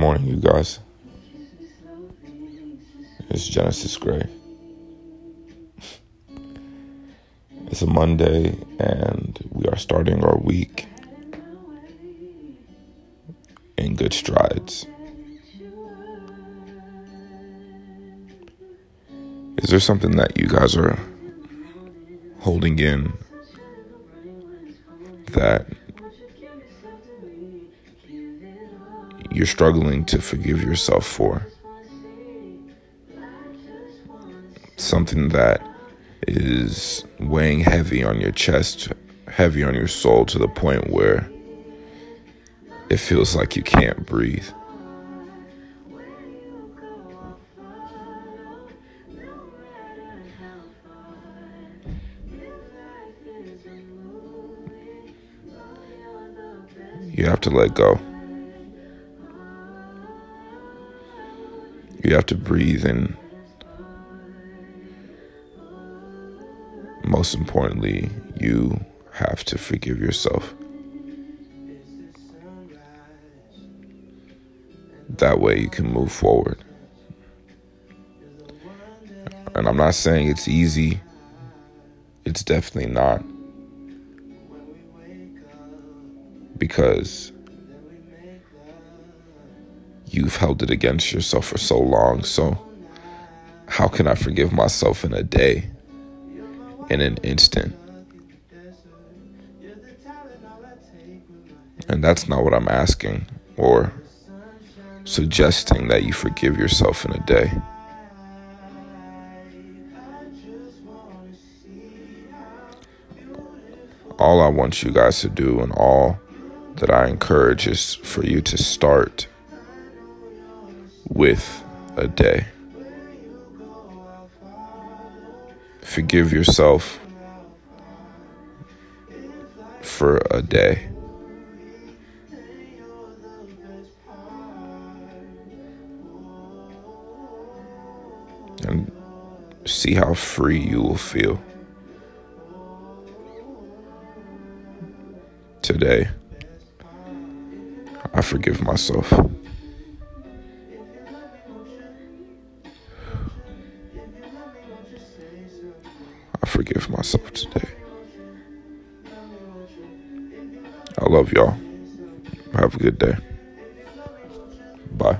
morning, you guys. It's Genesis Gray. It's a Monday, and we are starting our week in good strides. Is there something that you guys are holding in that you're struggling to forgive yourself for? Something that is weighing heavy on your chest, heavy on your soul, to the point where it feels like you can't breathe. You have to let go. You have to breathe, and most importantly, you have to forgive yourself. That way you can move forward. And I'm not saying it's easy. It's definitely not. Because you've held it against yourself for so long. So how can I forgive myself in a day, in an instant? And that's not what I'm asking or suggesting, that you forgive yourself in a day. All I want you guys to do, and all that I encourage, is for you to start with a day. Forgive yourself for a day. And see how free you will feel. Today, I forgive myself. Forgive myself today. I love y'all. Have a good day. Bye.